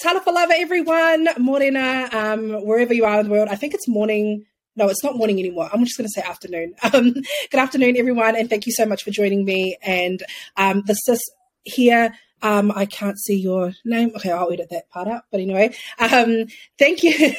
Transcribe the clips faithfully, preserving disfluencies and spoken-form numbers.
Talapalava, everyone. Morena, um, wherever you are in the world. I think it's morning. No, it's not morning anymore. I'm just going to say afternoon. Um, good afternoon, everyone, and thank you so much for joining me. And um, the sis here, um, I can't see your name. Okay, I'll edit that part out. But anyway, um, thank you.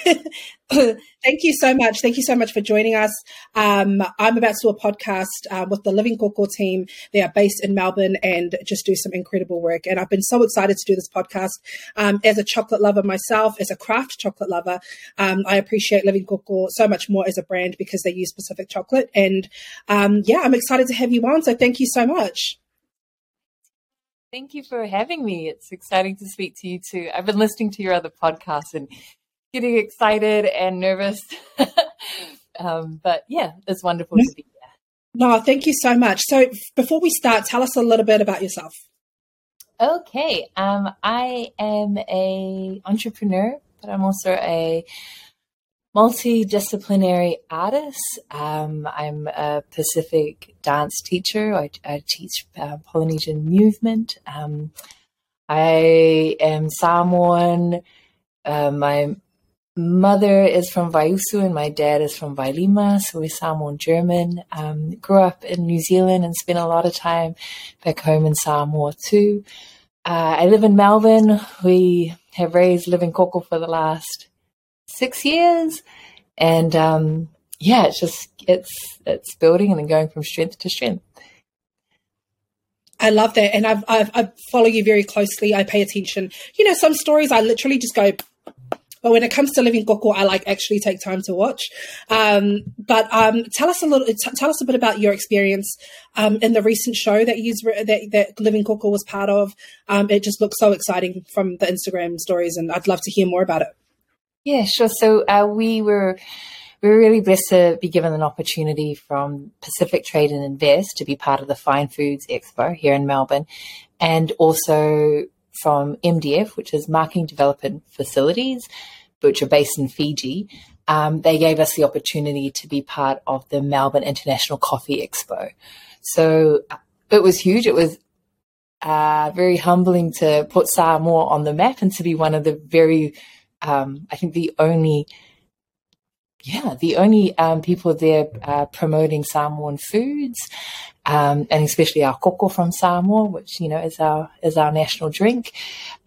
Thank you so much. Thank you so much for joining us. Um, I'm about to do a podcast uh, with the Living Koko team. They are based in Melbourne and just do some incredible work. And I've been so excited to do this podcast. Um, as a chocolate lover myself, as a craft chocolate lover, um, I appreciate Living Koko so much more as a brand because they use Pacific chocolate. And um, yeah, I'm excited to have you on. So thank you so much. Thank you for having me. It's exciting to speak to you too. I've been listening to your other podcasts and getting excited and nervous. um, but yeah, it's wonderful no, to be here. No, thank you so much. So before we start, tell us a little bit about yourself. Okay. Um, I am an entrepreneur, but I'm also a multidisciplinary artist. Um, I'm a Pacific dance teacher. I, I teach uh, Polynesian movement. Um, I am Samoan. Uh, my mother is from Waiusu and my dad is from Wailima, so we're Samoan German. Um, grew up in New Zealand and spent a lot of time back home in Samoa too. Uh, I live in Melbourne. We have raised Living Koko for the last six years, and um, yeah, it's just it's it's building and then going from strength to strength. I love that, and I've, I've I follow you very closely. I pay attention. You know, some stories I literally just go. But when it comes to Living Koko, I like actually take time to watch. Um, but um, tell us a little, t- tell us a bit about your experience um, in the recent show that you that, that Living Koko was part of. Um, it just looks so exciting from the Instagram stories, and I'd love to hear more about it. Yeah, sure. So uh, we were we were really blessed to be given an opportunity from Pacific Trade and Invest to be part of the Fine Foods Expo here in Melbourne, and also from M D F, which is Marketing Development Facilities, which are based in Fiji. Um, they gave us the opportunity to be part of the Melbourne International Coffee Expo. So it was huge. It was uh, very humbling to put Samoa on the map and to be one of the very Um, I think the only, yeah, the only um, people there uh, promoting Samoan foods, um, and especially our koko from Samoa, which, you know, is our is our national drink.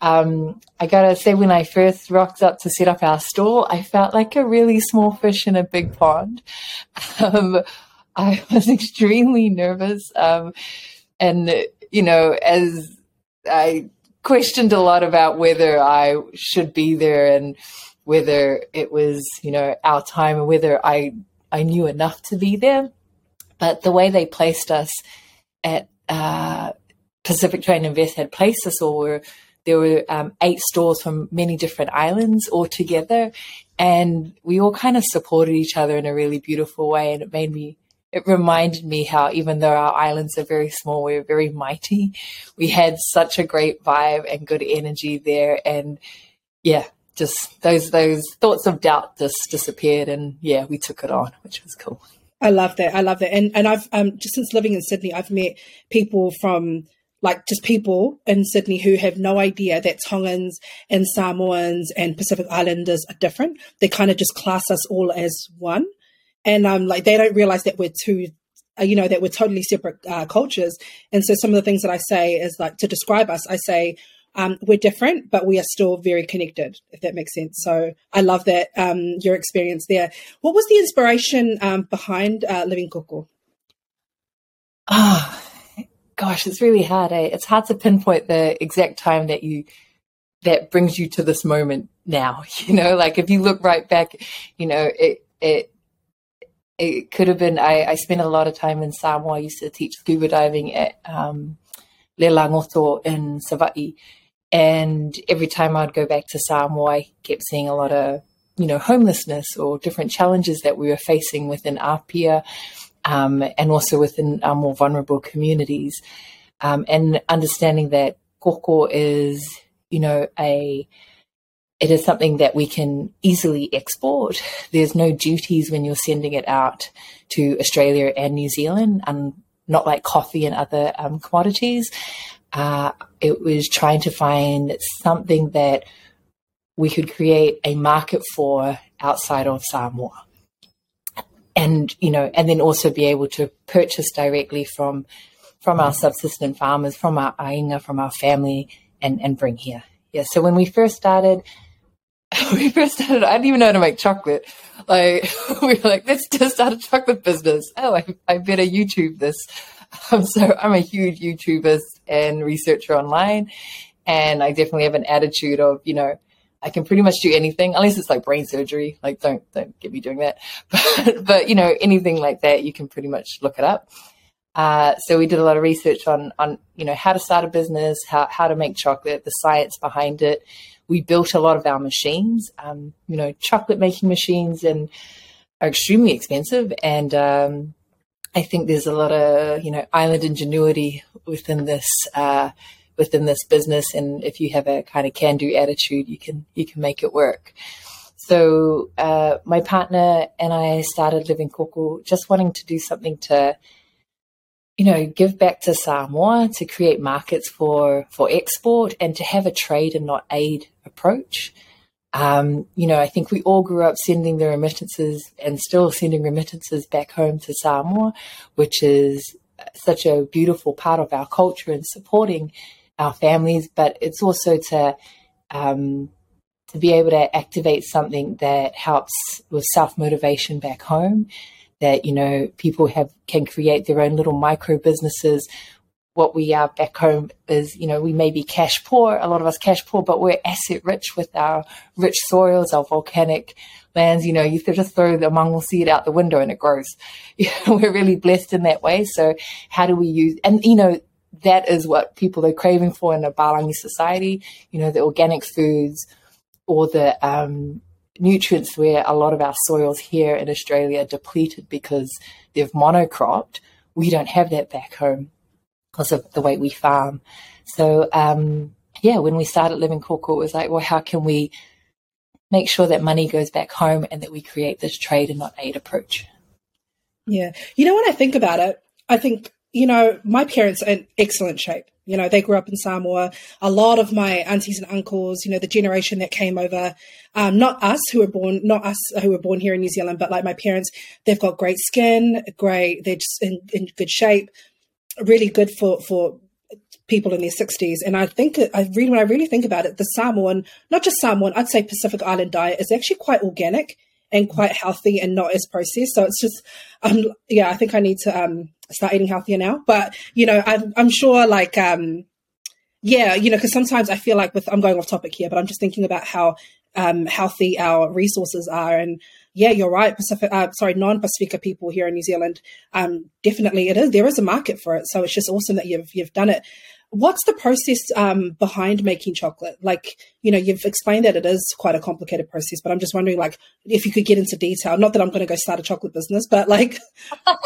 Um, I gotta say, when I first rocked up to set up our stall, I felt like a really small fish in a big pond. Um, I was extremely nervous, um, and you know, as I questioned a lot about whether I should be there and whether it was, you know, our time and whether I, I knew enough to be there. But the way they placed us at uh, Pacific Trade and Invest had placed us all were, there were um, eight stores from many different islands all together, and we all kind of supported each other in a really beautiful way, and it made me It reminded me how even though our islands are very small, we're very mighty. We had such a great vibe and good energy there. And, yeah, just those those thoughts of doubt just disappeared. And, yeah, we took it on, which was cool. I love that. I love that. And and I've um, just since living in Sydney, I've met people from – like just people in Sydney who have no idea that Tongans and Samoans and Pacific Islanders are different. They kind of just class us all as one. And um, like they don't realize that we're two, uh, you know, that we're totally separate uh, cultures. And so some of the things that I say is like to describe us, I say um, we're different, but we are still very connected, if that makes sense. So I love that um, your experience there. What was the inspiration um, behind uh, Living Koko? Oh, gosh, it's really hard. Eh? It's hard to pinpoint the exact time that you that brings you to this moment now. You know, like if you look right back, you know, it it. It could have been, I, I spent a lot of time in Samoa. I used to teach scuba diving at um, Le Langoto in Savai'i. And every time I'd go back to Samoa, I kept seeing a lot of, you know, homelessness or different challenges that we were facing within our peer um, and also within our more vulnerable communities. Um, and understanding that koko is, you know, a... It is something that we can easily export. There's no duties when you're sending it out to Australia and New Zealand, and um, not like coffee and other um, commodities. Uh, it was trying to find something that we could create a market for outside of Samoa. And, you know, and then also be able to purchase directly from from our subsistent farmers, from our ainga, from our family, and, and bring here. Yeah, so when we first started, we first started, I didn't even know how to make chocolate. Like, we were like, let's just start a chocolate business. Oh, I, I better YouTube this. Um, so I'm a huge YouTuberist and researcher online, and I definitely have an attitude of, you know, I can pretty much do anything, unless it's like brain surgery. Like, don't don't get me doing that. But, but you know, anything like that, you can pretty much look it up. Uh, so we did a lot of research on, on you know, how to start a business, how, how to make chocolate, the science behind it. We built a lot of our machines. Um, you know, chocolate making machines and are extremely expensive. And um, I think there's a lot of, you know, island ingenuity within this uh within this business, and if you have a kind of can-do attitude, you can you can make it work. So uh, my partner and I started Living Koko just wanting to do something to, you know, give back to Samoa, to create markets for, for export, and to have a trade and not aid approach. Um, you know, I think we all grew up sending the remittances and still sending remittances back home to Samoa, which is such a beautiful part of our culture and supporting our families, but it's also to um, to be able to activate something that helps with self-motivation back home, that, you know, people have can create their own little micro businesses. What we are back home is, you know, we may be cash poor, a lot of us cash poor, but we're asset rich with our rich soils, our volcanic lands. You know, you just throw the mongrel seed out the window and it grows. You know, we're really blessed in that way. So how do we use, and, you know, that is what people are craving for in a Barangi society, you know, the organic foods or the um, nutrients where a lot of our soils here in Australia are depleted because they've monocropped. We don't have that back home because of the way we farm. So, um, yeah, when we started Living Koko, it was like, well, how can we make sure that money goes back home and that we create this trade and not aid approach? Yeah. You know, when I think about it, I think, you know, my parents are in excellent shape. You know, they grew up in Samoa. A lot of my aunties and uncles, you know, the generation that came over, um, not us who were born, not us who were born here in New Zealand, but like my parents, they've got great skin, great, they're just in, in good shape. Really good for, for people in their sixties. And I think, I really, when I really think about it, the Samoan, not just Samoan, I'd say Pacific Island diet is actually quite organic and quite healthy and not as processed. So it's just, um, yeah, I think I need to um, start eating healthier now. But, you know, I'm, I'm sure like, um, yeah, you know, because sometimes I feel like with, I'm going off topic here, but I'm just thinking about how um, healthy our resources are. And yeah, you're right. Pacific, uh, sorry, non-Pacifica people here in New Zealand, um, definitely it is. There is a market for it, so it's just awesome that you've you've done it. What's the process um, behind making chocolate? Like, you know, you've explained that it is quite a complicated process, but I'm just wondering, like, if you could get into detail. Not that I'm going to go start a chocolate business, but like,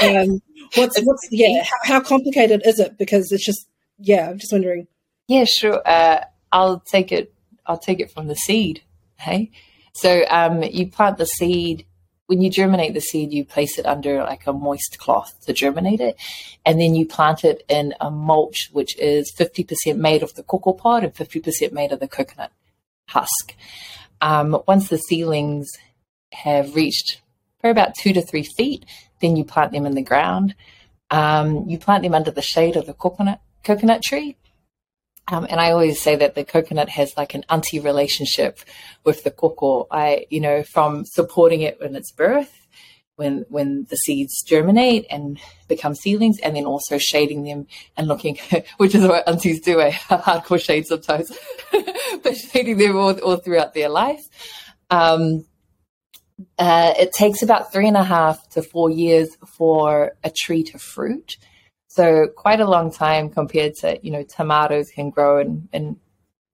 um, what's what's yeah, how, how complicated is it? Because it's just yeah, I'm just wondering. Yeah, sure. Uh, I'll take it. I'll take it from the seed. Hey. So um, you plant the seed. When you germinate the seed, you place it under like a moist cloth to germinate it. And then you plant it in a mulch, which is fifty percent made of the cocoa pod and fifty percent made of the coconut husk. Um, once the seedlings have reached for about two to three feet, then you plant them in the ground. Um, you plant them under the shade of the coconut coconut tree. Um, and I always say that the coconut has like an auntie relationship with the koko. I, you know, from supporting it when it's birth, when when the seeds germinate and become seedlings, and then also shading them and looking, which is what aunties do, a hardcore shade sometimes, but shading them all, all throughout their life. Um, uh, it takes about three and a half to four years for a tree to fruit. So quite a long time compared to, you know, tomatoes can grow in, in,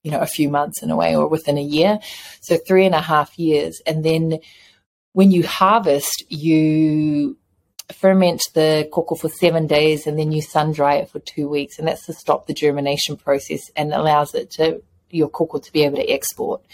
you know, a few months in a way or within a year. So three and a half years. And then when you harvest, you ferment the koko for seven days and then you sun dry it for two weeks. And that's to stop the germination process and allows it to your koko to be able to export.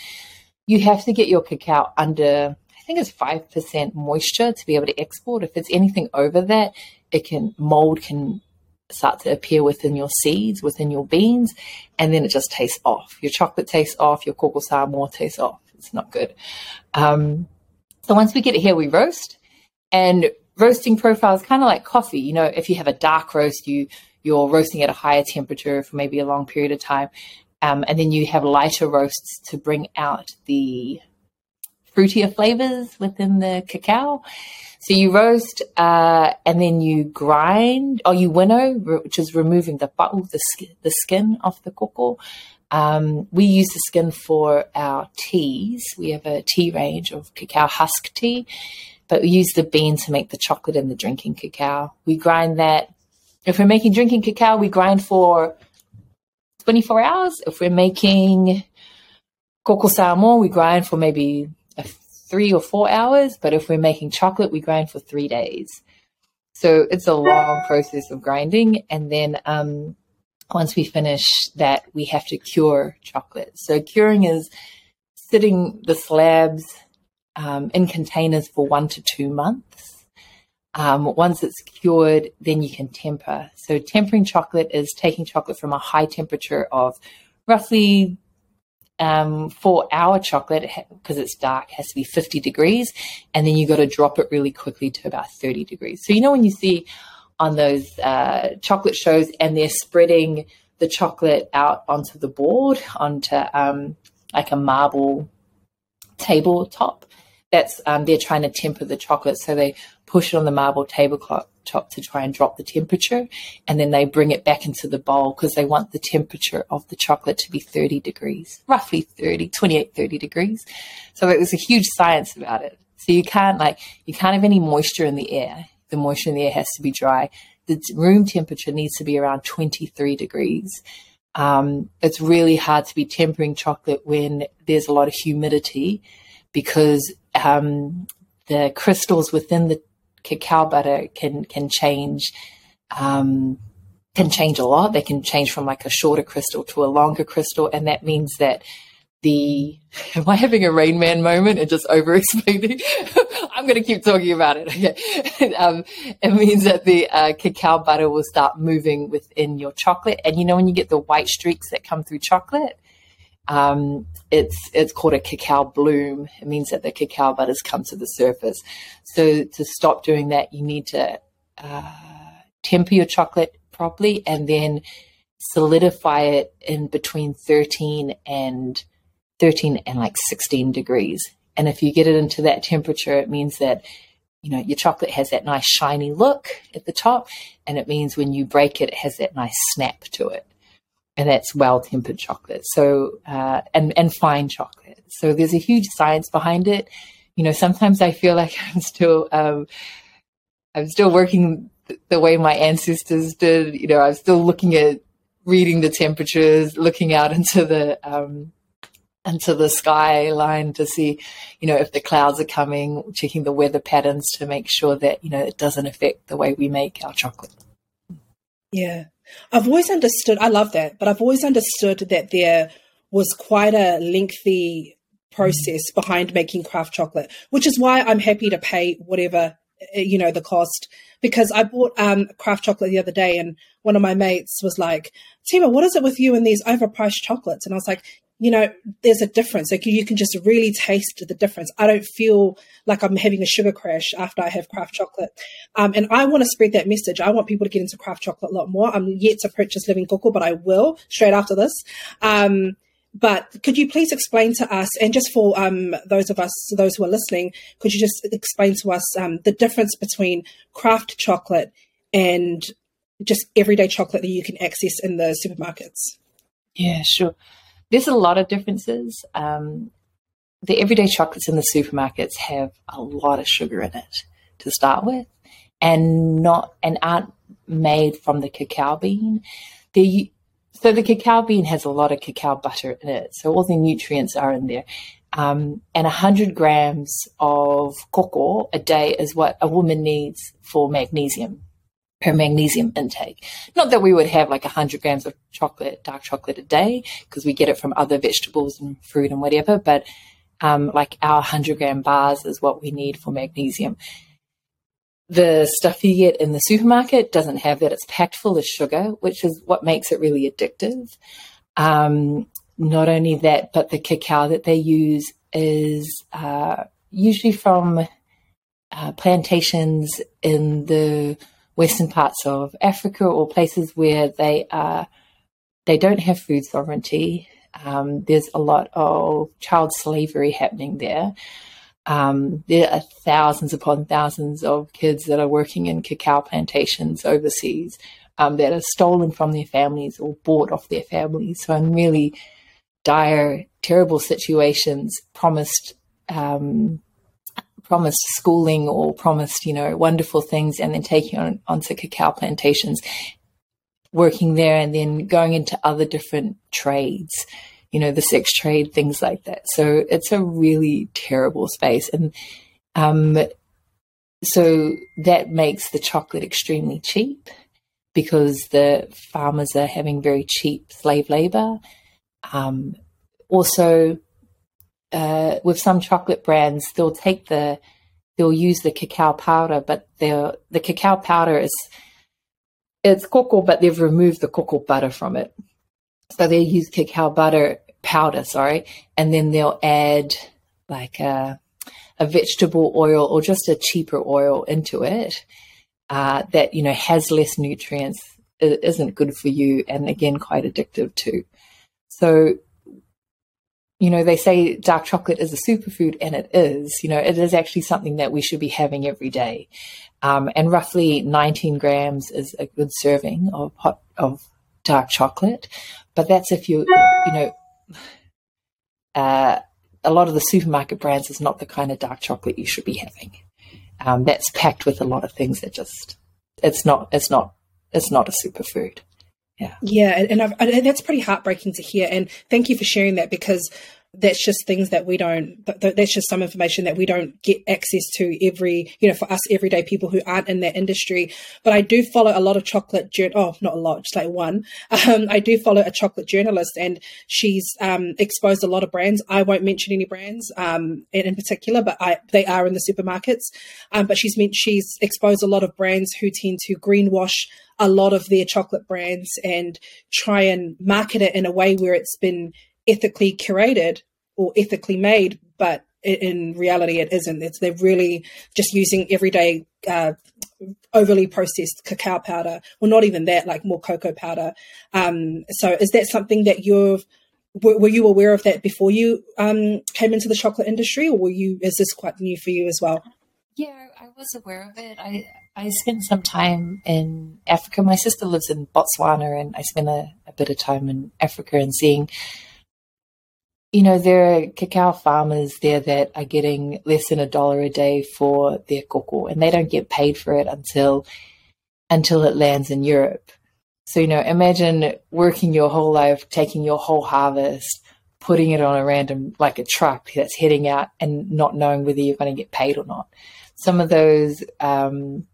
You have to get your cacao under, I think it's five percent moisture to be able to export. If it's anything over that, it can, mold can start to appear within your seeds, within your beans, and then it just tastes off. Your chocolate tastes off, your koko Samoa tastes off. it's not good. Um, so once we get it here, we roast. And roasting profile is kind of like coffee. You know, if you have a dark roast, you, you're roasting at a higher temperature for maybe a long period of time. Um, and then you have lighter roasts to bring out the fruitier flavors within the cacao. So you roast uh, and then you grind, or you winnow, which is removing the pa'u, the, sk- the skin off the koko. Um, we use the skin for our teas. We have a tea range of cacao husk tea, but we use the bean to make the chocolate and the drinking cacao. We grind that. If we're making drinking cacao, we grind for twenty-four hours. If we're making koko samoa, we grind for maybe three or four hours. But if we're making chocolate, we grind for three days. So it's a long process of grinding. And then um, once we finish that, we have to cure chocolate. So curing is sitting the slabs um, in containers for one to two months. Um, once it's cured, then you can temper. So tempering chocolate is taking chocolate from a high temperature of roughly Um, for our chocolate, because it's dark, has to be fifty degrees, and then you got to drop it really quickly to about thirty degrees. So you know when you see on those uh, chocolate shows and they're spreading the chocolate out onto the board, onto um, like a marble tabletop, that's um, they're trying to temper the chocolate. So they push it on the marble tabletop to try and drop the temperature, and then they bring it back into the bowl because they want the temperature of the chocolate to be thirty degrees, roughly thirty, twenty-eight, thirty degrees. So it was a huge science about it. So you can't like, you can't have any moisture in the air. The moisture in the air has to be dry. The room temperature needs to be around twenty-three degrees. Um, it's really hard to be tempering chocolate when there's a lot of humidity because um, the crystals within the cacao butter can can change um can change a lot. They can change from like a shorter crystal to a longer crystal, and that means that the am I having a Rain Man moment and just over explaining? I'm going to keep talking about it, okay. um it means that the uh, cacao butter will start moving within your chocolate, and you know when you get the white streaks that come through chocolate, Um, it's it's called a cacao bloom. It means that the cacao butters come to the surface. So to stop doing that, you need to uh, temper your chocolate properly and then solidify it in between thirteen and thirteen and like sixteen degrees. And if you get it into that temperature, it means that you know your chocolate has that nice shiny look at the top, and it means when you break it, it has that nice snap to it. And that's well-tempered chocolate. So, uh, and, and fine chocolate. So there's a huge science behind it. You know, sometimes I feel like I'm still, um, I'm still working th- the way my ancestors did. You know, I'm still looking at reading the temperatures, looking out into the, um, into the skyline to see, you know, if the clouds are coming, checking the weather patterns to make sure that, you know, it doesn't affect the way we make our chocolate. Yeah. I've always understood, I love that, but I've always understood that there was quite a lengthy process behind making craft chocolate, which is why I'm happy to pay whatever, you know, the cost. Because I bought um, craft chocolate the other day, and one of my mates was like, Tima, what is it with you and these overpriced chocolates? And I was like, you know, there's a difference. Like you can just really taste the difference. I don't feel like I'm having a sugar crash after I have craft chocolate. Um, and I want to spread that message. I want people to get into craft chocolate a lot more. I'm yet to purchase Living Koko, but I will straight after this. Um, but could you please explain to us, and just for um, those of us, those who are listening, could you just explain to us um, the difference between craft chocolate and just everyday chocolate that you can access in the supermarkets? Yeah, sure. There's a lot of differences. Um, the everyday chocolates in the supermarkets have a lot of sugar in it to start with, and not and aren't made from the cacao bean. The, so the cacao bean has a lot of cacao butter in it, so all the nutrients are in there. Um, and one hundred grams of koko a day is what a woman needs for magnesium. Her magnesium intake. Not that we would have like one hundred grams of chocolate, dark chocolate a day, because we get it from other vegetables and fruit and whatever, but um, like our one hundred gram bars is what we need for magnesium. The stuff you get in the supermarket doesn't have that. It's packed full of sugar, which is what makes it really addictive. Um, not only that, but the cacao that they use is uh, usually from uh, plantations in the western parts of Africa or places where they are they don't have food sovereignty. Um, there's a lot of child slavery happening there. Um, there are thousands upon thousands of kids that are working in cacao plantations overseas um, that are stolen from their families or bought off their families. So in really dire, terrible situations, promised um, promised schooling or promised, you know, wonderful things, and then taking on onto cacao plantations, working there, and then going into other different trades, you know, the sex trade, things like that. So it's a really terrible space. And um, so that makes the chocolate extremely cheap because the farmers are having very cheap slave labor. Um, also, uh, with some chocolate brands, they'll take the, they'll use the cacao powder, but the the cacao powder is, it's cocoa, but they've removed the cocoa butter from it. So they use cacao butter powder, sorry, and then they'll add like a, a vegetable oil or just a cheaper oil into it uh, that, you know, has less nutrients, it isn't good for you, and again, quite addictive too. So, you know, they say dark chocolate is a superfood, and it is, you know, it is actually something that we should be having every day. Um, and roughly nineteen grams is a good serving of hot, of dark chocolate. But that's if you, you know, uh, a lot of the supermarket brands is not the kind of dark chocolate you should be having. Um, that's packed with a lot of things that just, it's not, it's not, it's not a superfood. Yeah. Yeah. And, I've, and that's pretty heartbreaking to hear. And thank you for sharing that, because that's just things that we don't, that's just some information that we don't get access to every, you know, for us everyday people who aren't in that industry. But I do follow a lot of chocolate, oh, not a lot, just like one. Um, I do follow a chocolate journalist, and she's um, exposed a lot of brands. I won't mention any brands um, in particular, but I, they are in the supermarkets. Um, but she's meant she's exposed a lot of brands who tend to greenwash a lot of their chocolate brands and try and market it in a way where it's been ethically curated or ethically made, but in reality it isn't. It's, they're really just using everyday uh, overly processed cacao powder, well, not even that, like more cocoa powder. Um, so is that something that you've, w- were you aware of that before you um, came into the chocolate industry, or were you, is this quite new for you as well? Yeah, I was aware of it. I I spent some time in Africa. My sister lives in Botswana, and I spent a, a bit of time in Africa and seeing, you know, there are cacao farmers there that are getting less than a dollar a day for their cocoa, and they don't get paid for it until until it lands in Europe. So, you know, imagine working your whole life, taking your whole harvest, putting it on a random, like a truck that's heading out, and not knowing whether you're going to get paid or not. Some of those um,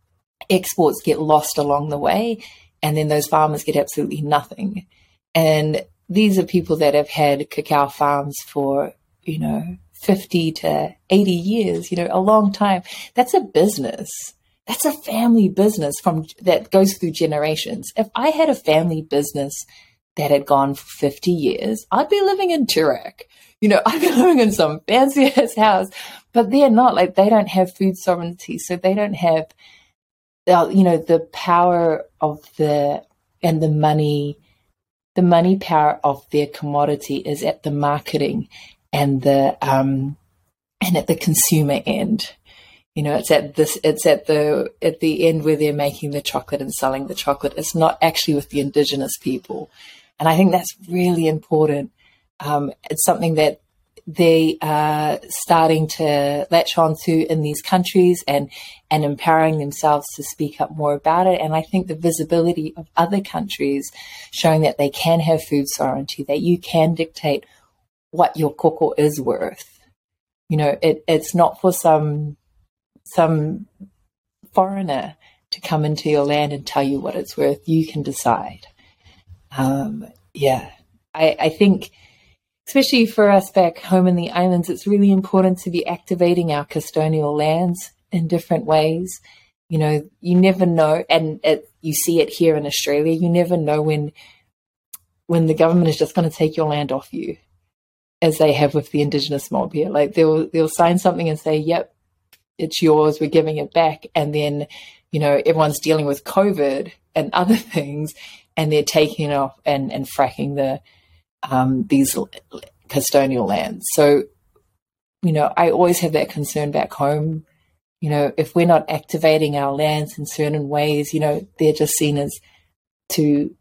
exports get lost along the way, and then those farmers get absolutely nothing. And these are people that have had cacao farms for, you know, fifty to eighty years, you know, a long time. That's a business. That's a family business from that goes through generations. If I had a family business that had gone for fifty years, I'd be living in Turak. You know, I'd be living in some fancy-ass house, but they're not. Like, they don't have food sovereignty, so they don't have, you know, the power of the and the money The money power of their commodity is at the marketing and the um, and at the consumer end. You know, it's at this, it's at the at the end where they're making the chocolate and selling the chocolate. It's not actually with the indigenous people, and I think that's really important. Um, it's something that they are starting to latch onto in these countries, and and empowering themselves to speak up more about it. And I think the visibility of other countries showing that they can have food sovereignty, that you can dictate what your cocoa is worth. You know, it, it's not for some some foreigner to come into your land and tell you what it's worth. You can decide. Um, yeah, I, I think... Especially for us back home in the islands, it's really important to be activating our custodial lands in different ways. You know, you never know, and it, you see it here in Australia, you never know when when the government is just going to take your land off you. as they have with the Indigenous mob here. Like they'll they'll sign something and say, yep, it's yours, we're giving it back. And then, you know, everyone's dealing with COVID and other things, and they're taking it off and, and fracking the um, these custodial lands. So, you know, I always have that concern back home. You know, if we're not activating our lands in certain ways, you know, they're just seen as to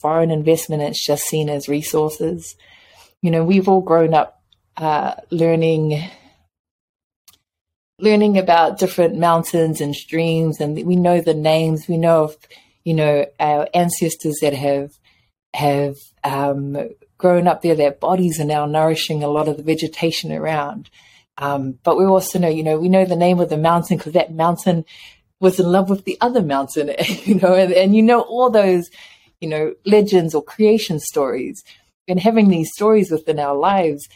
foreign investment. It's just seen as resources. You know, we've all grown up uh, learning learning about different mountains and streams, and we know the names. We know of, you know, our ancestors that have have um, grown up there. Their bodies are now nourishing a lot of the vegetation around. Um, but we also know, you know, we know the name of the mountain because that mountain was in love with the other mountain, you know, and, and you know all those, you know, legends or creation stories. And having these stories within our lives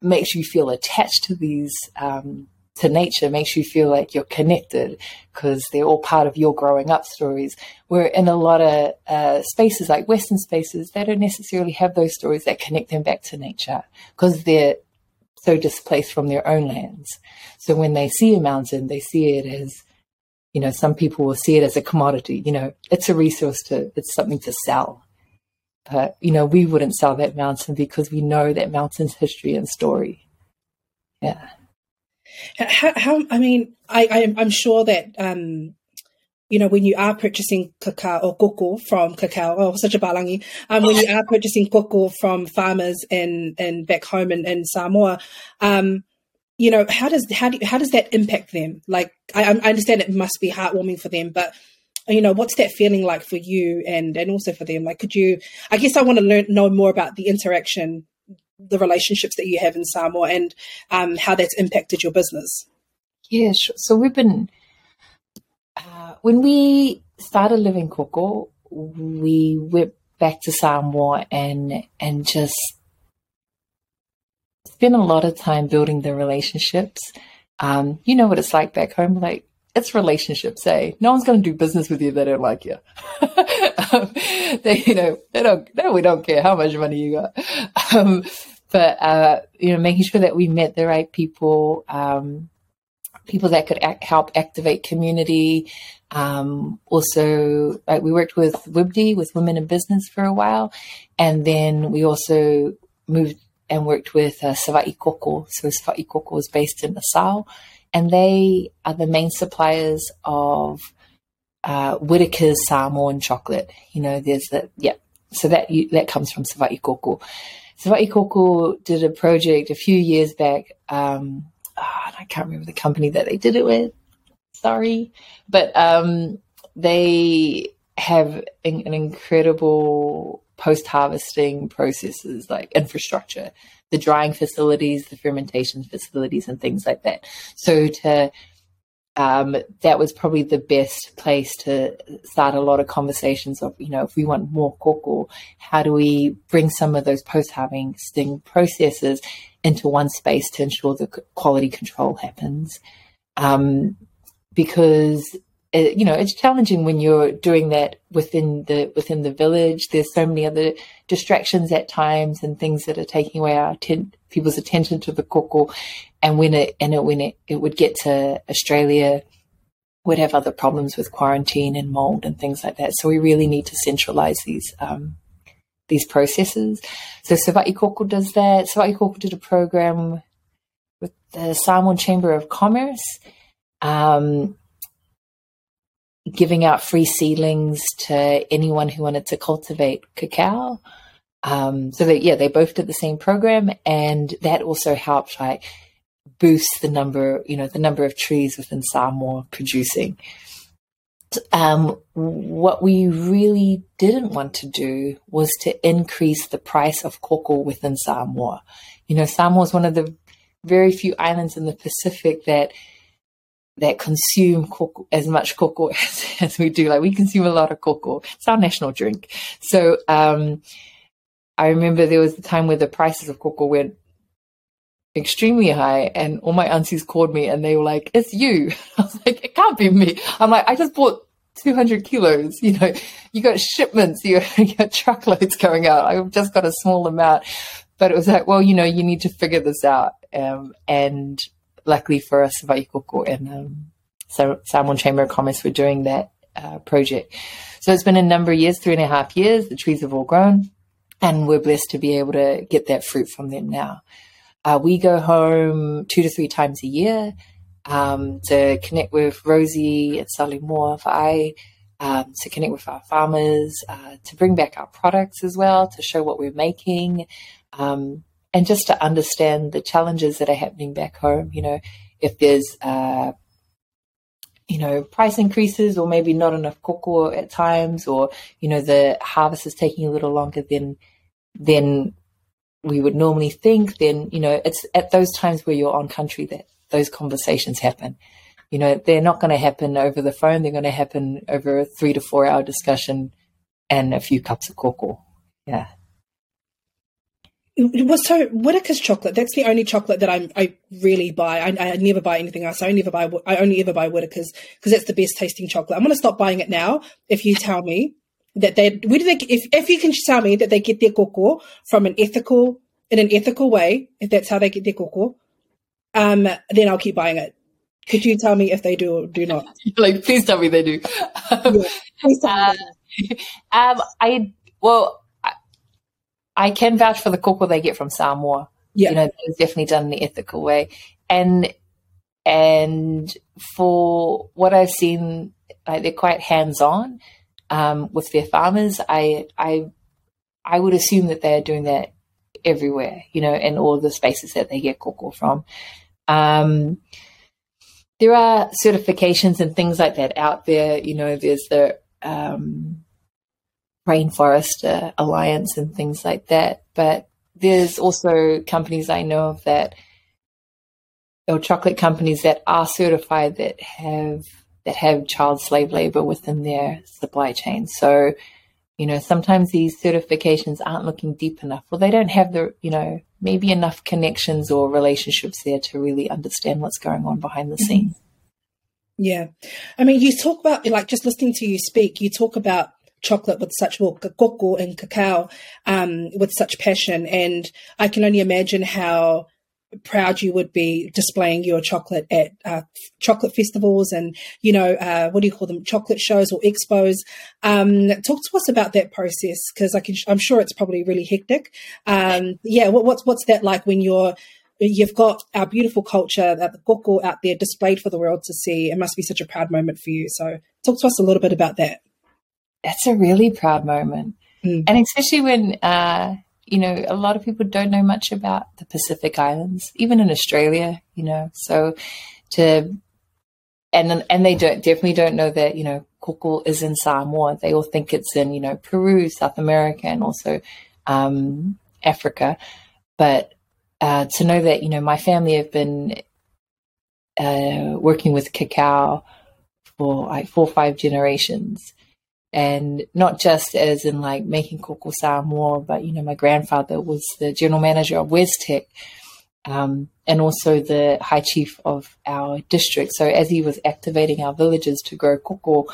makes you feel attached to these, um, to nature, makes you feel like you're connected because they're all part of your growing up stories. We're in a lot of uh, spaces like Western spaces that don't necessarily have those stories that connect them back to nature because they're so displaced from their own lands. So when they see a mountain, they see it as, you know, some people will see it as a commodity, you know, it's a resource to, it's something to sell. But, you know, we wouldn't sell that mountain because we know that mountain's history and story. Yeah. How, how I mean, I, I, I'm sure that, um, you know, when you are purchasing kakao or koko from kakao, oh, such a balangi, um, when you are purchasing koko from farmers and, and back home in, in Samoa, um, you know, how does how do how does that impact them? Like, I, I understand it must be heartwarming for them, but you know, what's that feeling like for you and, and also for them? Like, could you, I guess I want to learn, know more about the interaction, the relationships that you have in Samoa and um, how that's impacted your business. Yeah, sure. So we've been, uh, when we started Living Koko, we went back to Samoa and, and just spent a lot of time building the relationships. Um, you know what it's like back home, like, it's relationships, eh? No one's going to do business with you if they don't like you. um, they, you know, they don't. They, we don't care how much money you got. Um, but uh, you know, making sure that we met the right people, um, people that could act, help activate community. Um, also, like we worked with WIBDI, with Women in Business, for a while, and then we also moved and worked with uh, Savai'i Koko. So Savai'i Koko is based in Nassau. And they are the main suppliers of uh, Whitaker's Samoan chocolate. You know, there's that, yeah. So that you, that comes from Savai'i Koko. Savai'i Koko did a project a few years back. Um, oh, I can't remember the company that they did it with. Sorry. But um, they have an, an incredible post-harvesting processes like infrastructure, the drying facilities, the fermentation facilities, and things like that. So to um, that was probably the best place to start a lot of conversations of, you know, if we want more koko, how do we bring some of those post-harvesting processes into one space to ensure the quality control happens? Um, because it, you know, it's challenging when you're doing that within the within the village. There's so many other distractions at times and things that are taking away our atten- people's attention to the koko. And when it and it, when it, it would get to Australia, we'd have other problems with quarantine and mold and things like that. So we really need to centralise these um, these processes. So Savai'i Koko does that. Savai'i Koko did a program with the Samoan Chamber of Commerce. Um, giving out free seedlings to anyone who wanted to cultivate cacao. Um, so, that, yeah, they both did the same program, and that also helped like boost the number, you know, the number of trees within Samoa producing. Um, what we really didn't want to do was to increase the price of koko within Samoa. You know, Samoa is one of the very few islands in the Pacific that that consume koko, as much koko as, as we do. Like we consume a lot of koko. It's our national drink. So um, I remember there was a time where the prices of koko went extremely high, and all my aunties called me and they were like, it's you. I was like, it can't be me. I'm like, I just bought two hundred kilos. You know, you got shipments, you, you got truckloads going out. I've just got a small amount. But it was like, well, you know, you need to figure this out. Um, and luckily for us, Savai'i Koko and um, Sa- Samoan Chamber of Commerce were doing that uh, project. So it's been a number of years, three and a half years. The trees have all grown, and we're blessed to be able to get that fruit from them now. Uh, we go home two to three times a year um, to connect with Rosie and Sally Moore, Fai, um, to connect with our farmers, uh, to bring back our products as well, to show what we're making, um, and just to understand the challenges that are happening back home. You know, if there's, uh, you know, price increases or maybe not enough koko at times, or, you know, the harvest is taking a little longer than than we would normally think, then, you know, it's at those times where you're on country that those conversations happen. You know, they're not going to happen over the phone. They're going to happen over a three to four hour discussion and a few cups of koko. Yeah. Well, so Whitaker's chocolate, that's the only chocolate that I'm, I really buy. I, I never buy anything else. I only ever buy, I only ever buy Whitaker's because that's the best tasting chocolate. I'm going to stop buying it now if you tell me that they, where do they, if, if you can tell me that they get their koko from an ethical, in an ethical way, if that's how they get their koko, um, then I'll keep buying it. Could you tell me if they do or do not? Like, please tell me they do. Um, yeah, please tell uh, me. Um, I, well, I, I can vouch for the koko they get from Samoa. Yeah. You know, it's definitely done in the ethical way. And, and for what I've seen, like, they're quite hands-on. Um, with their farmers, I, I, I would assume that they are doing that everywhere, you know, in all the spaces that they get koko from. Um, there are certifications and things like that out there. You know, there's the um, Rainforest uh, Alliance and things like that. But there's also companies I know of that, or chocolate companies that are certified that have. that have child slave labor within their supply chain. So, you know, sometimes these certifications aren't looking deep enough, or they don't have the, you know, maybe enough connections or relationships there to really understand what's going on behind the scenes. Yeah. I mean, you talk about, like, just listening to you speak, you talk about chocolate with such, well, koko and cacao um, with such passion. And I can only imagine how proud you would be displaying your chocolate at uh, chocolate festivals and, you know, uh, what do you call them, chocolate shows or expos. Um, talk to us about that process, because I can, I'm sure it's probably really hectic. Um, yeah, what, what's what's that like when you're, you've got our beautiful culture, the koko out there displayed for the world to see? It must be such a proud moment for you. So talk to us a little bit about that. That's a really proud moment, mm. and especially when. Uh, You know, a lot of people don't know much about the Pacific Islands, even in Australia, you know, so to, and and they don't definitely don't know that, you know, koko is in Samoa. They all think it's in, you know, Peru, South America, and also um, Africa. But uh, to know that, you know, my family have been uh, working with cacao for like four or five generations. And not just as in like making koko Samoa, but, you know, my grandfather was the general manager of Westech um, and also the high chief of our district. So as he was activating our villages to grow koko,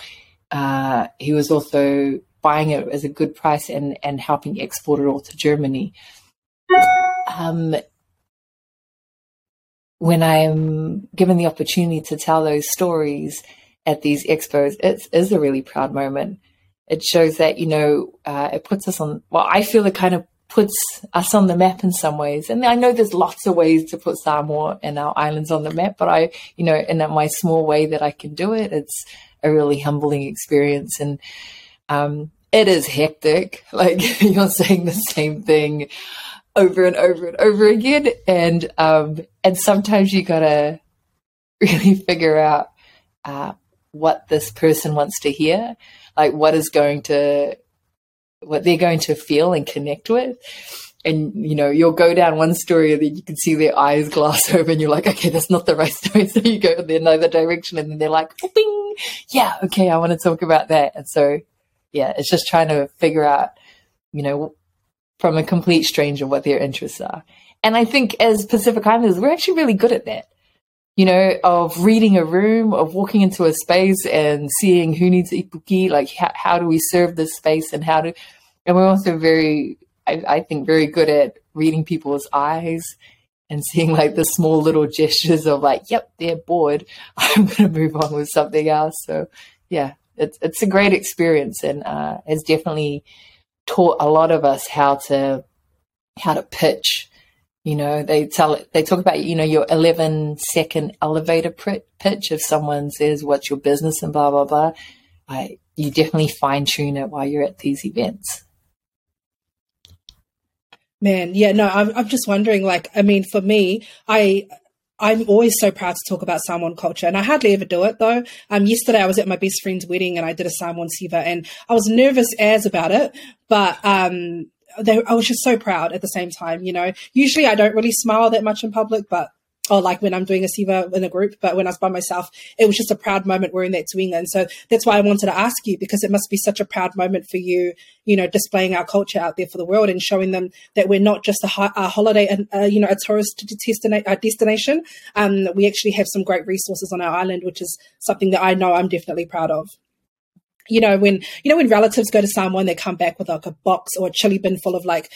uh, he was also buying it as a good price and, and helping export it all to Germany. Um, when I'm given the opportunity to tell those stories at these expos, it is a really proud moment. It shows that, you know, uh, it puts us on, well, I feel it kind of puts us on the map in some ways. And I know there's lots of ways to put Samoa and our islands on the map, but I, you know, in my small way that I can do it, it's a really humbling experience. And um, it is hectic. Like, you're saying the same thing over and over and over again. And, um, and sometimes you got to really figure out uh, what this person wants to hear, like what is going to, what they're going to feel and connect with. And, you know, you'll go down one story and then you can see their eyes glass over and you're like, okay, that's not the right story. So you go in another direction and then they're like, oh, bing, yeah, okay, I want to talk about that. And so, yeah, it's just trying to figure out, you know, from a complete stranger what their interests are. And I think as Pacific Islanders, we're actually really good at that. You know, of reading a room, of walking into a space and seeing who needs ipuki, like how, how do we serve this space and how do, and we're also very, I, I think, very good at reading people's eyes and seeing like the small little gestures of like, yep, they're bored. I'm going to move on with something else. So yeah, it's, it's a great experience, and uh, it's definitely taught a lot of us how to, how to pitch. You know, they tell they talk about, you know, your eleven second elevator pitch. If someone says, what's your business and blah, blah, blah, I, you definitely fine tune it while you're at these events. Man, yeah, no, I'm, I'm just wondering, like, I mean, for me, I, I'm always so proud to talk about Samoan culture, and I hardly ever do it though. Um, yesterday I was at my best friend's wedding and I did a Samoan seva, and I was nervous as about it, but um, they, I was just so proud at the same time, you know. Usually I don't really smile that much in public, but or like when I'm doing a seva in a group, but when I was by myself, it was just a proud moment wearing that tuinga. And so that's why I wanted to ask you, because it must be such a proud moment for you, you know, displaying our culture out there for the world and showing them that we're not just a, ho- a holiday, and uh, you know, a tourist destina- a destination. Um, we actually have some great resources on our island, which is something that I know I'm definitely proud of. You know, when, you know, when relatives go to Samoa and they come back with like a box or a chili bin full of like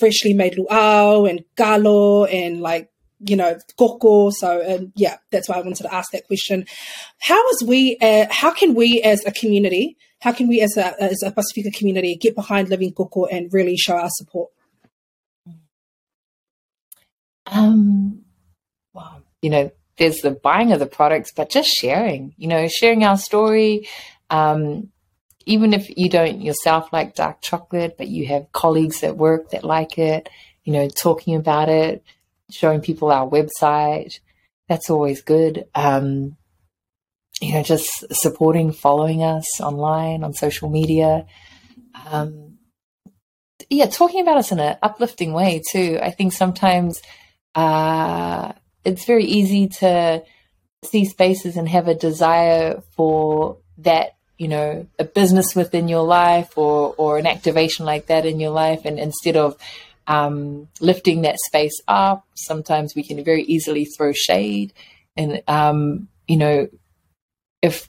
freshly made luau and galo and like, you know, koko. So, um, yeah, that's why I wanted to ask that question. How is we, uh, how can we as a community, how can we as a, as a Pacifica community get behind Living Koko and really show our support? Um, well, you know, there's the buying of the products, but just sharing, you know, sharing our story. Um, even if you don't yourself like dark chocolate, but you have colleagues at work that like it, you know, talking about it, showing people our website, that's always good. Um, you know, just supporting, following us online, on social media. Um, yeah, talking about us in an uplifting way too. I think sometimes uh, it's very easy to see spaces and have a desire for that, you know, a business within your life or or an activation like that in your life. And instead of um, lifting that space up, sometimes we can very easily throw shade. And, um, you know, if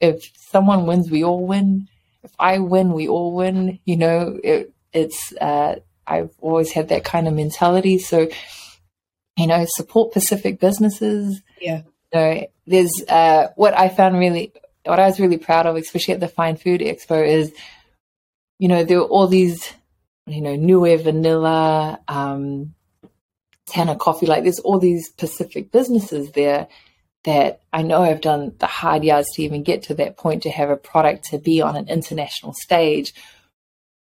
if someone wins, we all win. If I win, we all win. You know, it, it's uh, I've always had that kind of mentality. So, you know, support Pacific businesses. Yeah. You know, there's uh, what I found really... what I was really proud of, especially at the Fine Food Expo, is, you know, there were all these, you know, Nui Vanilla, um, Tana Coffee, like there's all these Pacific businesses there that I know I've done the hard yards to even get to that point to have a product to be on an international stage.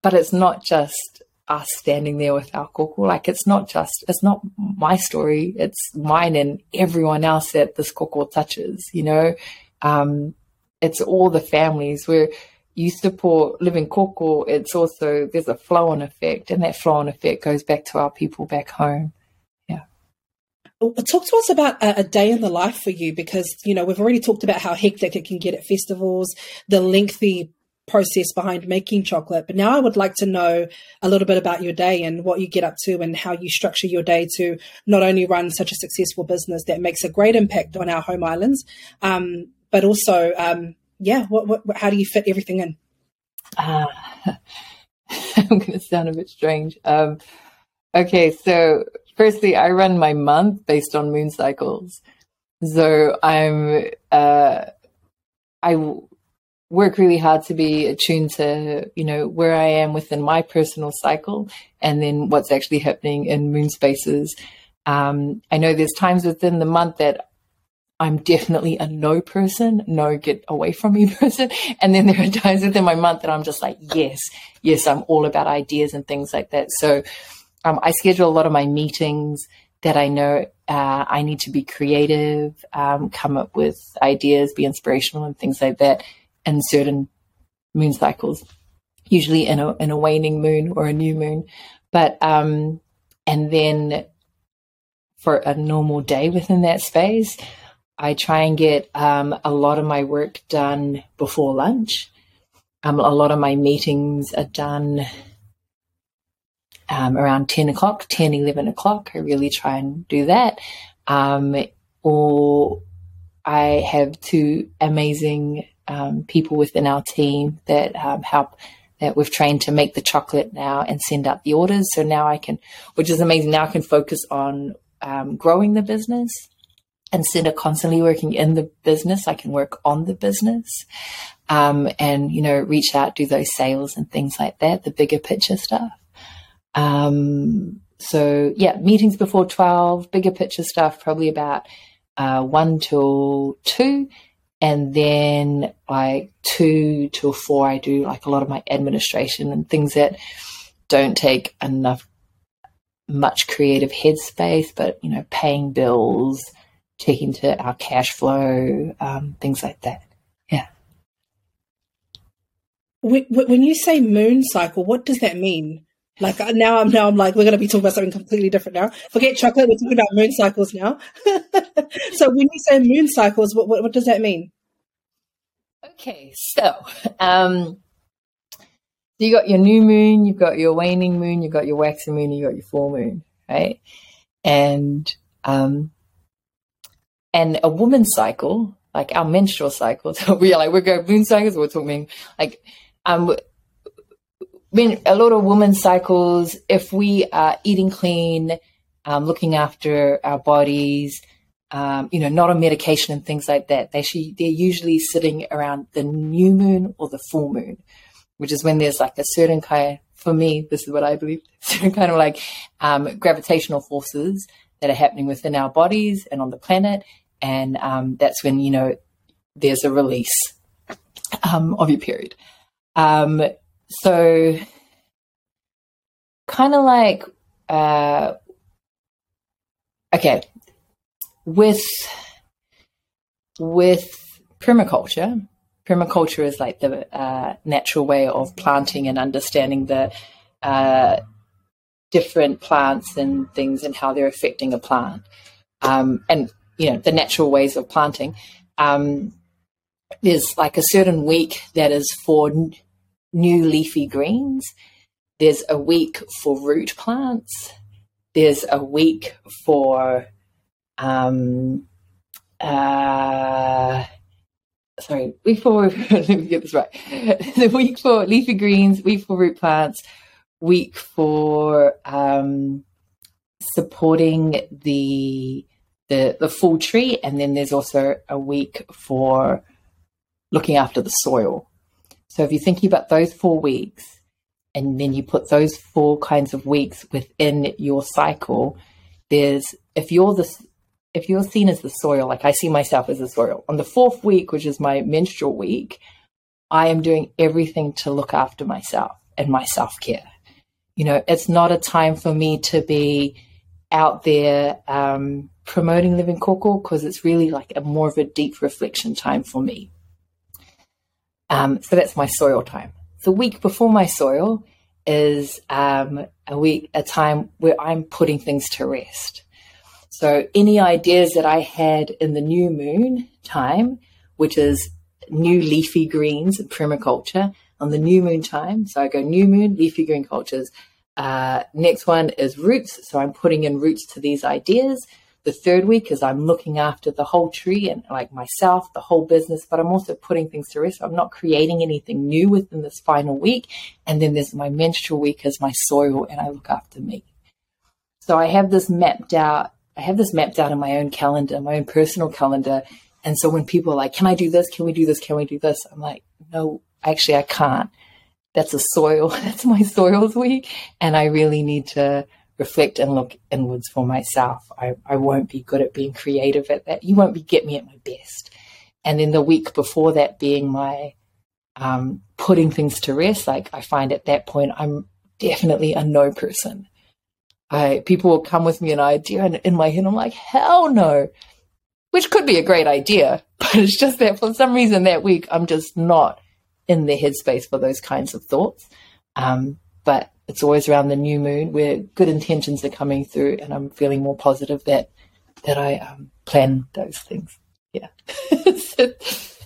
But it's not just us standing there with our koko. Like it's not just, it's not my story. It's mine and everyone else that this koko touches, you know. Um, It's all the families where you support Living Koko. It's also, there's a flow on effect, and that flow on effect goes back to our people back home. Yeah. Talk to us about a, a day in the life for you, because, you know, we've already talked about how hectic it can get at festivals, the lengthy process behind making chocolate. But now I would like to know a little bit about your day and what you get up to and how you structure your day to not only run such a successful business that makes a great impact on our home islands, um, but also, um, yeah, what, what, what, how do you fit everything in? Uh, I'm going to sound a bit strange. Um, okay, so firstly, I run my month based on moon cycles. So I'm, uh, I w- work really hard to be attuned to, you know, where I am within my personal cycle and then what's actually happening in moon spaces. Um, I know there's times within the month that I'm definitely a no person, no get away from me person. And then there are times within my month that I'm just like, yes, yes, I'm all about ideas and things like that. So um, I schedule a lot of my meetings that I know uh, I need to be creative, um, come up with ideas, be inspirational and things like that in certain moon cycles, usually in a, in a waning moon or a new moon. But, um, and then for a normal day within that space, I try and get um, a lot of my work done before lunch. Um, a lot of my meetings are done um, around ten o'clock, ten, eleven o'clock. I really try and do that. Um, or I have two amazing um, people within our team that um, help that we've trained to make the chocolate now and send out the orders. So now I can, which is amazing, now I can focus on um, growing the business instead of constantly working in the business. I can work on the business um, and, you know, reach out, do those sales and things like that, the bigger picture stuff. Um, so, yeah, meetings before twelve, bigger picture stuff, probably about uh, one till two. And then like two till four, I do like a lot of my administration and things that don't take enough, much creative headspace, but, you know, paying bills, checking to our cash flow, um, things like that. Yeah. When you say moon cycle, what does that mean? Like now I'm now I'm like, we're going to be talking about something completely different now. Forget chocolate, we're talking about moon cycles now. So when you say moon cycles, what, what, what does that mean? Okay, so um, you got your new moon, you've got your waning moon, you've got your waxing moon, you've got your full moon, right? And um, and a woman's cycle, like our menstrual cycle, so we're like, we're going moon cycles, we're talking like, um. I mean, a lot of women's cycles, if we are eating clean, um, looking after our bodies, um, you know, not on medication and things like that, they should, they're usually sitting around the new moon or the full moon, which is when there's like a certain kind, for me, this is what I believe, certain kind of like um, gravitational forces that are happening within our bodies and on the planet. And um, that's when, you know, there's a release um, of your period. Um So kind of like, uh, okay, with, with permaculture, permaculture is like the uh, natural way of planting and understanding the uh, different plants and things and how they're affecting a plant um, and, you know, the natural ways of planting. Um, there's like a certain week that is for n- new leafy greens, there's a week for root plants, there's a week for um uh sorry week for let me get this right the week for leafy greens, week for root plants, week for um supporting the the the full tree, and then there's also a week for looking after the soil. So if you're thinking about those four weeks and then you put those four kinds of weeks within your cycle, there's, if you're the, if you're seen as the soil, like I see myself as the soil, on the fourth week, which is my menstrual week, I am doing everything to look after myself and my self-care. You know, it's not a time for me to be out there um, promoting Living Koko, because it's really like a more of a deep reflection time for me. Um, so that's my soil time. The week before my soil is um, a week, a time where I'm putting things to rest. So any ideas that I had in the new moon time, which is new leafy greens and permaculture on the new moon time. So I go new moon, leafy green cultures. Uh, next one is roots. So I'm putting in roots to these ideas. The third week is I'm looking after the whole tree and like myself, the whole business, but I'm also putting things to rest. I'm not creating anything new within this final week. And then there's my menstrual week as my soil and I look after me. So I have this mapped out. I have this mapped out in my own calendar, my own personal calendar. And so when people are like, can I do this? Can we do this? Can we do this? I'm like, no, actually I can't. That's a soil. That's my soils week. And I really need to reflect and look inwards for myself. I, I won't be good at being creative at that. You won't be get me at my best. And then the week before that being my um, putting things to rest, like I find at that point, I'm definitely a no person. I people will come with me an idea and in my head, I'm like, hell no, which could be a great idea, but it's just that for some reason that week, I'm just not in the headspace for those kinds of thoughts. Um, but it's always around the new moon where good intentions are coming through and I'm feeling more positive that that I um, plan those things. Yeah. So that's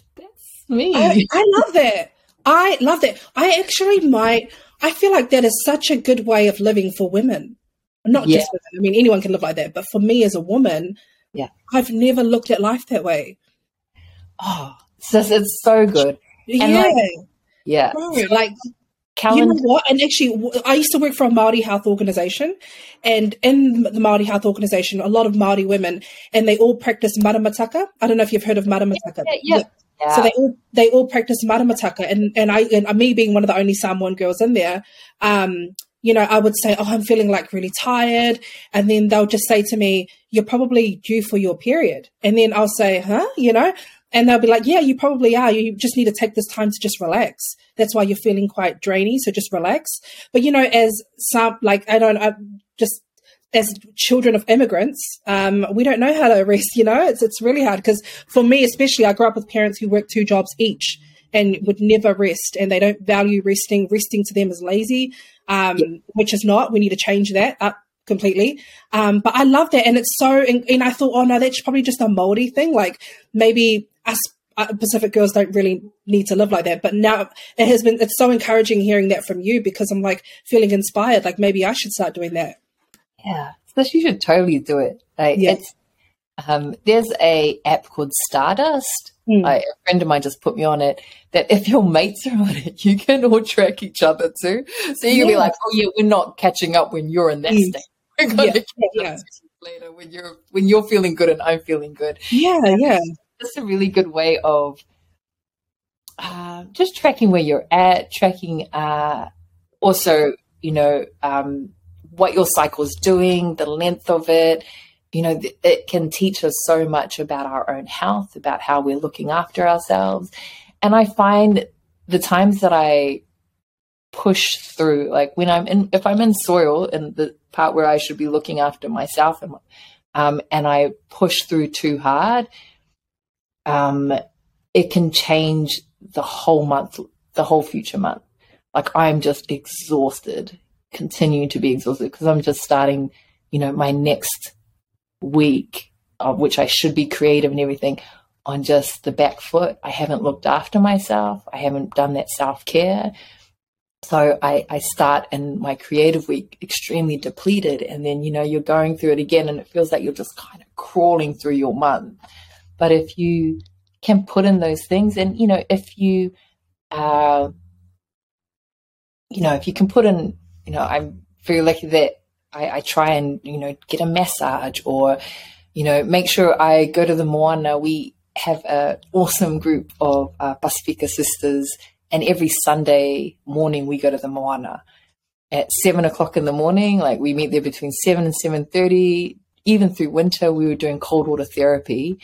me. I, I love that. I love that. I actually might, I feel like that is such a good way of living for women. Not yeah. just women. I mean, anyone can live like that. But for me as a woman, yeah, I've never looked at life that way. Oh, it's, just, it's so good. And yeah. Like, yeah. Right. Like, Calendar. You know what? And actually, I used to work for a Māori health organisation, and in the Māori health organisation, a lot of Māori women, and they all practice maramataka. I don't know if you've heard of maramataka. Yeah, yeah, yeah. Yeah. So they all they all practice maramataka, and and I and me being one of the only Samoan girls in there, um, you know, I would say, oh, I'm feeling like really tired, and then they'll just say to me, you're probably due for your period, and then I'll say, huh, you know. And they'll be like, yeah, you probably are. You just need to take this time to just relax. That's why you're feeling quite drainy. So just relax. But, you know, as some, like, I don't, I just, as children of immigrants, um, we don't know how to rest, you know, it's, it's really hard. Because for me, especially, I grew up with parents who work two jobs each and would never rest, and they don't value resting. Resting to them is lazy, um, yeah. which is not. We need to change that up completely. Um, but I love that. And it's so, and, and I thought, oh no, that's probably just a Māori thing. Like maybe us Pacific girls don't really need to live like that. But now it has been, it's so encouraging hearing that from you, because I'm like feeling inspired. Like maybe I should start doing that. Yeah. So you should totally do it. Like, yeah. It's, um, there's a app called Stardust. Mm. I, a friend of mine just put me on it, that if your mates are on it, you can all track each other too. So you can yeah. be like, oh yeah, we're not catching up when you're in that mm. state. We're going yeah. to catch yeah. up later when you're, when you're feeling good and I'm feeling good. Yeah. And yeah. That's a really good way of uh, just tracking where you're at, tracking uh, also, you know, um, what your cycle's doing, the length of it. You know, th- it can teach us so much about our own health, about how we're looking after ourselves. And I find the times that I push through, like when I'm in, if I'm in soil and the part where I should be looking after myself, and um, and I push through too hard, um, it can change the whole month, the whole future month. Like I'm just exhausted, continuing to be exhausted, because I'm just starting, you know, my next week, of which I should be creative and everything, on just the back foot. I haven't looked after myself. I haven't done that self-care. So I, I start in my creative week extremely depleted, and then, you know, you're going through it again, and it feels like you're just kind of crawling through your month. But if you can put in those things, and, you know, if you, uh, you know, if you can put in, you know, I'm very lucky that I, I try and, you know, get a massage, or, you know, make sure I go to the Moana. We have an awesome group of uh, Pasifika sisters, and every Sunday morning we go to the Moana at seven o'clock in the morning. Like we meet there between seven and seven thirty. Even through winter, we were doing cold water therapy.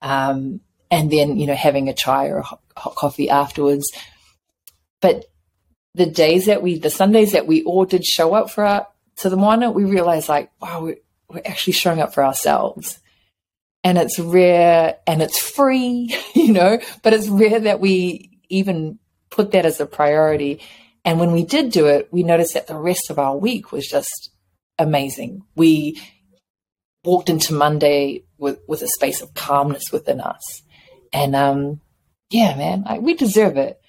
Um, and then, you know, having a chai or a hot, hot coffee afterwards. But the days that we, the Sundays that we all did show up for our, to the Moana, we realized like, wow, we're, we're actually showing up for ourselves. And it's rare, and it's free, you know, but it's rare that we even put that as a priority. And when we did do it, we noticed that the rest of our week was just amazing. We walked into Monday with, with a space of calmness within us. And, um, yeah, man, I, we deserve it.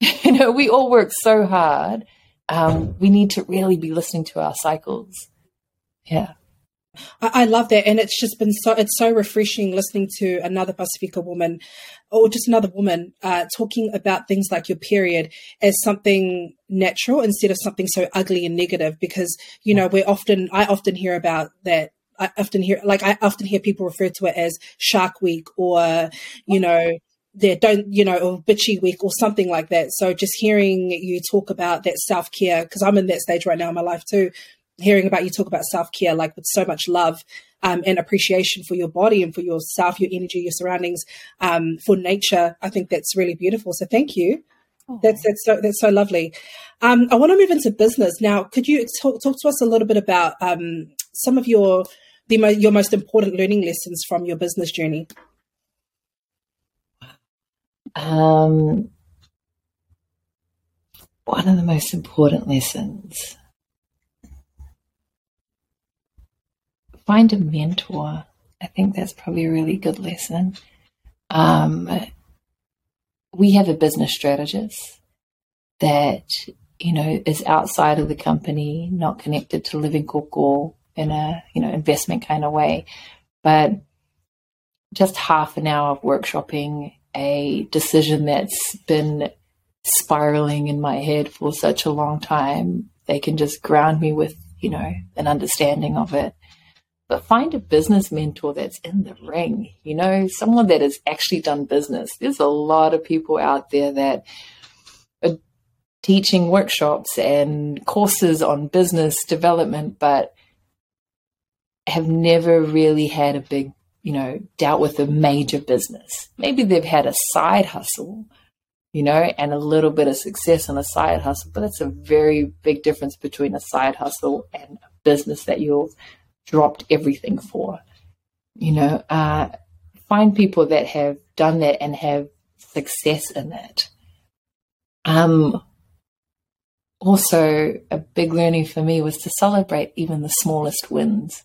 You know, we all work so hard. Um, we need to really be listening to our cycles. Yeah. I, I love that. And it's just been so, it's so refreshing listening to another Pasifika woman, or just another woman, uh, talking about things like your period as something natural instead of something so ugly and negative, because, you know, we're often, I often hear about that. I often hear, like, I often hear people refer to it as Shark Week, or, you know, they don't, you know, or Bitchy Week, or something like that. So just hearing you talk about that self-care, because I'm in that stage right now in my life too, hearing about you talk about self-care, like with so much love um, and appreciation for your body and for yourself, your energy, your surroundings, um, for nature. I think that's really beautiful. So thank you. Oh. That's that's so that's so lovely. Um, I want to move into business now. Could you talk talk to us a little bit about um, some of your the mo- your most important learning lessons from your business journey? Um, one of the most important lessons. Find a mentor. I think that's probably a really good lesson. Um, we have a business strategist that, you know, is outside of the company, not connected to Living Koko in a, you know, investment kind of way, but just half an hour of workshopping a decision that's been spiraling in my head for such a long time, they can just ground me with, you know, an understanding of it. But find a business mentor that's in the ring, you know, someone that has actually done business. There's a lot of people out there that are teaching workshops and courses on business development, but have never really had a big, you know, dealt with a major business. Maybe they've had a side hustle, you know, and a little bit of success on a side hustle, but it's a very big difference between a side hustle and a business that you've dropped everything for, you know. Uh, find people that have done that and have success in that. Um, also, a big learning for me was to celebrate even the smallest wins.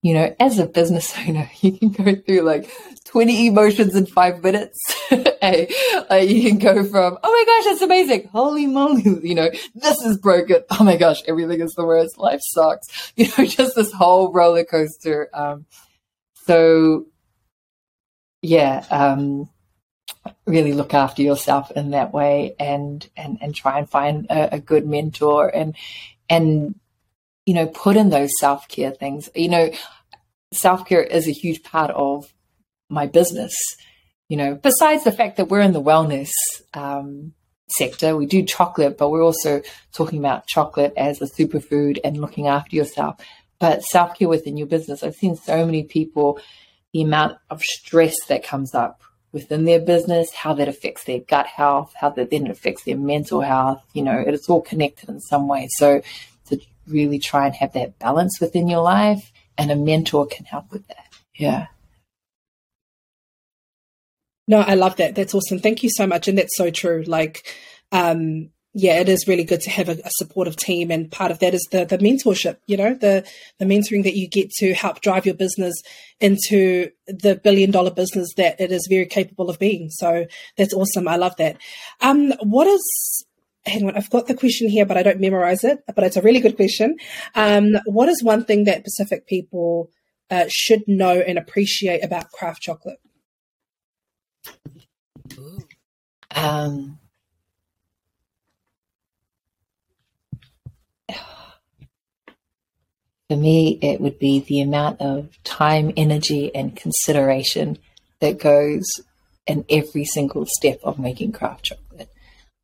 You know, as a business owner, you can go through like twenty emotions in five minutes. Hey, like you can go from, oh my gosh, that's amazing. Holy moly, you know, this is broken. Oh my gosh, everything is the worst. Life sucks. You know, just this whole roller coaster. Um, so, yeah, um, really look after yourself in that way, and and, and try and find a, a good mentor, and and. you know, put in those self-care things. You know, self-care is a huge part of my business, you know, besides the fact that we're in the wellness um, sector. We do chocolate, but we're also talking about chocolate as a superfood and looking after yourself. But self-care within your business, I've seen so many people, the amount of stress that comes up within their business, how that affects their gut health, how that then affects their mental health. You know, it's all connected in some way. So to really try and have that balance within your life, and a mentor can help with that. Yeah. No, I love that. That's awesome. Thank you so much. And that's so true. Like, um, yeah, it is really good to have a, a supportive team. And part of that is the the mentorship, you know, the, the mentoring that you get to help drive your business into the billion dollar business that it is very capable of being. So that's awesome. I love that. Um, what is... Hang on, I've got the question here, but I don't memorize it, but it's a really good question. Um, what is one thing that Pacific people uh, should know and appreciate about craft chocolate? Um, for me, it would be the amount of time, energy, and consideration that goes in every single step of making craft chocolate.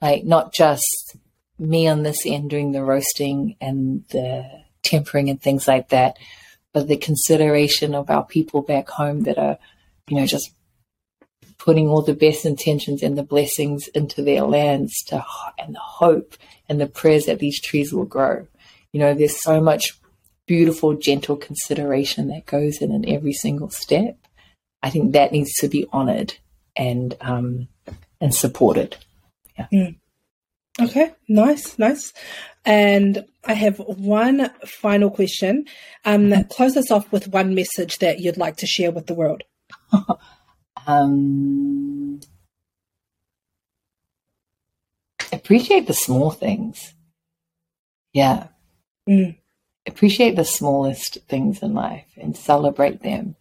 Like, not just me on this end doing the roasting and the tempering and things like that, but the consideration of our people back home that are, you know, just putting all the best intentions and the blessings into their lands, to and the hope and the prayers that these trees will grow. You know, there's so much beautiful, gentle consideration that goes in in every single step. I think that needs to be honoured and um, and supported. Yeah. Mm. Okay, nice, nice. And I have one final question. Um, mm-hmm. Close us off with one message that you'd like to share with the world. um, appreciate the small things. Yeah. Mm. Appreciate the smallest things in life and celebrate them,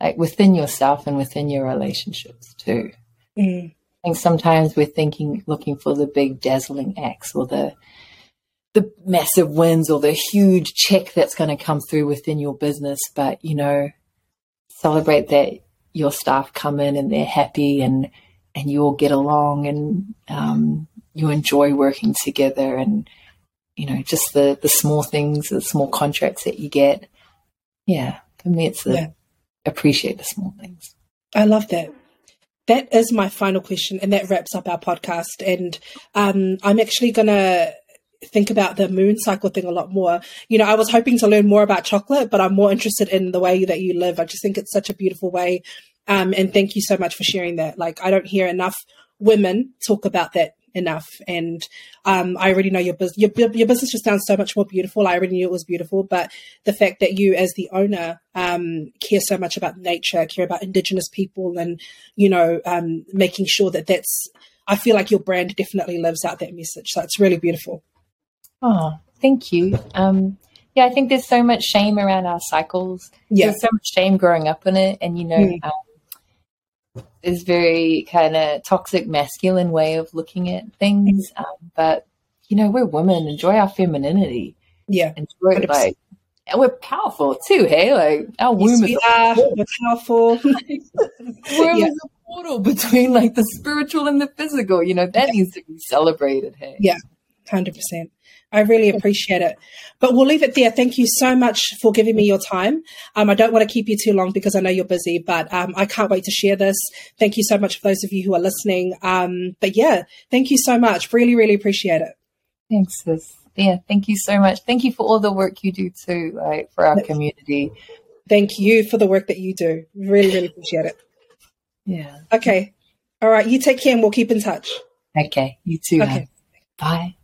like within yourself and within your relationships too. Mm. And sometimes we're thinking, looking for the big dazzling acts or the the massive wins or the huge check that's going to come through within your business. But, you know, celebrate that your staff come in and they're happy and, and you all get along and um, you enjoy working together. And, you know, just the, the small things, the small contracts that you get. Yeah, for me, it's the yeah. appreciate the small things. I love that. That is my final question, and that wraps up our podcast. And um, I'm actually going to think about the moon cycle thing a lot more. You know, I was hoping to learn more about chocolate, but I'm more interested in the way that you live. I just think it's such a beautiful way. Um, and thank you so much for sharing that. Like, I don't hear enough women talk about that enough. And um, I already know your, bus- your, your business just sounds so much more beautiful. I already knew it was beautiful, but the fact that you as the owner um, care so much about nature, care about Indigenous people, and, you know, um, making sure that that's, I feel like your brand definitely lives out that message. So it's really beautiful. Oh, thank you. Um, yeah, I think there's so much shame around our cycles. Yeah. There's so much shame growing up in it. And, you know, mm. um, this very kind of toxic masculine way of looking at things. Um, but, you know, we're women. Enjoy our femininity. Yeah. Enjoy it, like, and we're powerful too, hey? Like, our womb yes, is are, we're powerful. We're yeah. a portal between, like, the spiritual and the physical. You know, that yeah. needs to be celebrated, hey? Yeah, one hundred percent. I really appreciate it. But we'll leave it there. Thank you so much for giving me your time. Um, I don't want to keep you too long because I know you're busy, but um, I can't wait to share this. Thank you so much for those of you who are listening. Um, but yeah, thank you so much. Really, really appreciate it. Thanks, sis. Yeah, thank you so much. Thank you for all the work you do too, like, for our community. Thank you for the work that you do. Really, really appreciate it. Yeah. Okay. All right. You take care and we'll keep in touch. Okay. You too. Okay. Bye.